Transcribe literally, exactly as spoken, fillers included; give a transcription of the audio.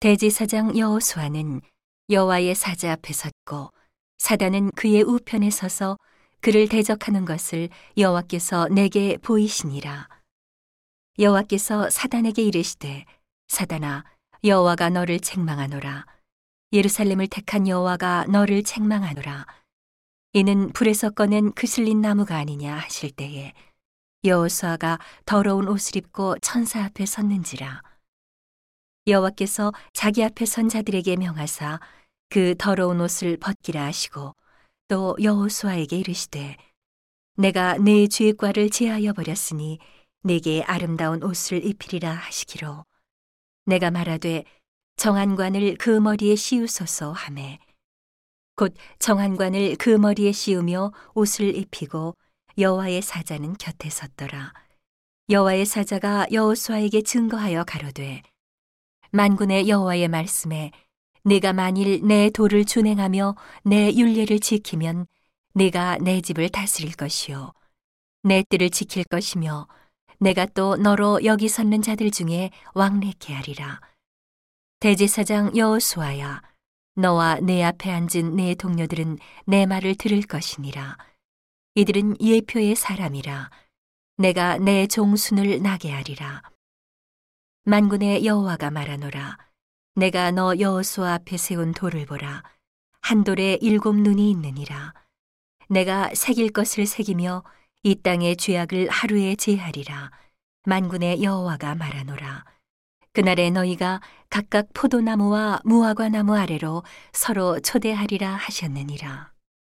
대지사장 여호수아는 여호와의 사자 앞에 섰고 사단은 그의 우편에 서서 그를 대적하는 것을 여호와께서 내게 보이시니라. 여호와께서 사단에게 이르시되 사단아 여호와가 너를 책망하노라. 예루살렘을 택한 여호와가 너를 책망하노라. 이는 불에서 꺼낸 그슬린 나무가 아니냐 하실 때에 여호수아가 더러운 옷을 입고 천사 앞에 섰는지라. 여호와께서 자기 앞에 선 자들에게 명하사 그 더러운 옷을 벗기라 하시고 또 여호수아에게 이르시되 내가 네 죄과를 제하여 버렸으니 네게 아름다운 옷을 입히리라 하시기로 내가 말하되 정한관을 그 머리에 씌우소서 하매 곧 정한관을 그 머리에 씌우며 옷을 입히고 여호와의 사자는 곁에 섰더라. 여호와의 사자가 여호수아에게 증거하여 가로되 만군의 여호와의 말씀에 네가 만일 내 도를 준행하며 내 율례를 지키면 네가 내 집을 다스릴 것이요 내 뜰을 지킬 것이며 내가 또 너로 여기 섰는 자들 중에 왕래케 하리라. 대제사장 여호수아야 너와 내 앞에 앉은 내 동료들은 내 말을 들을 것이니라. 이들은 예표의 사람이라. 내가 내 종순을 나게 하리라. 만군의 여호와가 말하노라. 내가 너 여호수아 앞에 세운 돌을 보라. 한 돌에 일곱 눈이 있느니라. 내가 새길 것을 새기며 이 땅의 죄악을 하루에 제하리라. 만군의 여호와가 말하노라. 그날에 너희가 각각 포도나무와 무화과나무 아래로 서로 초대하리라 하셨느니라.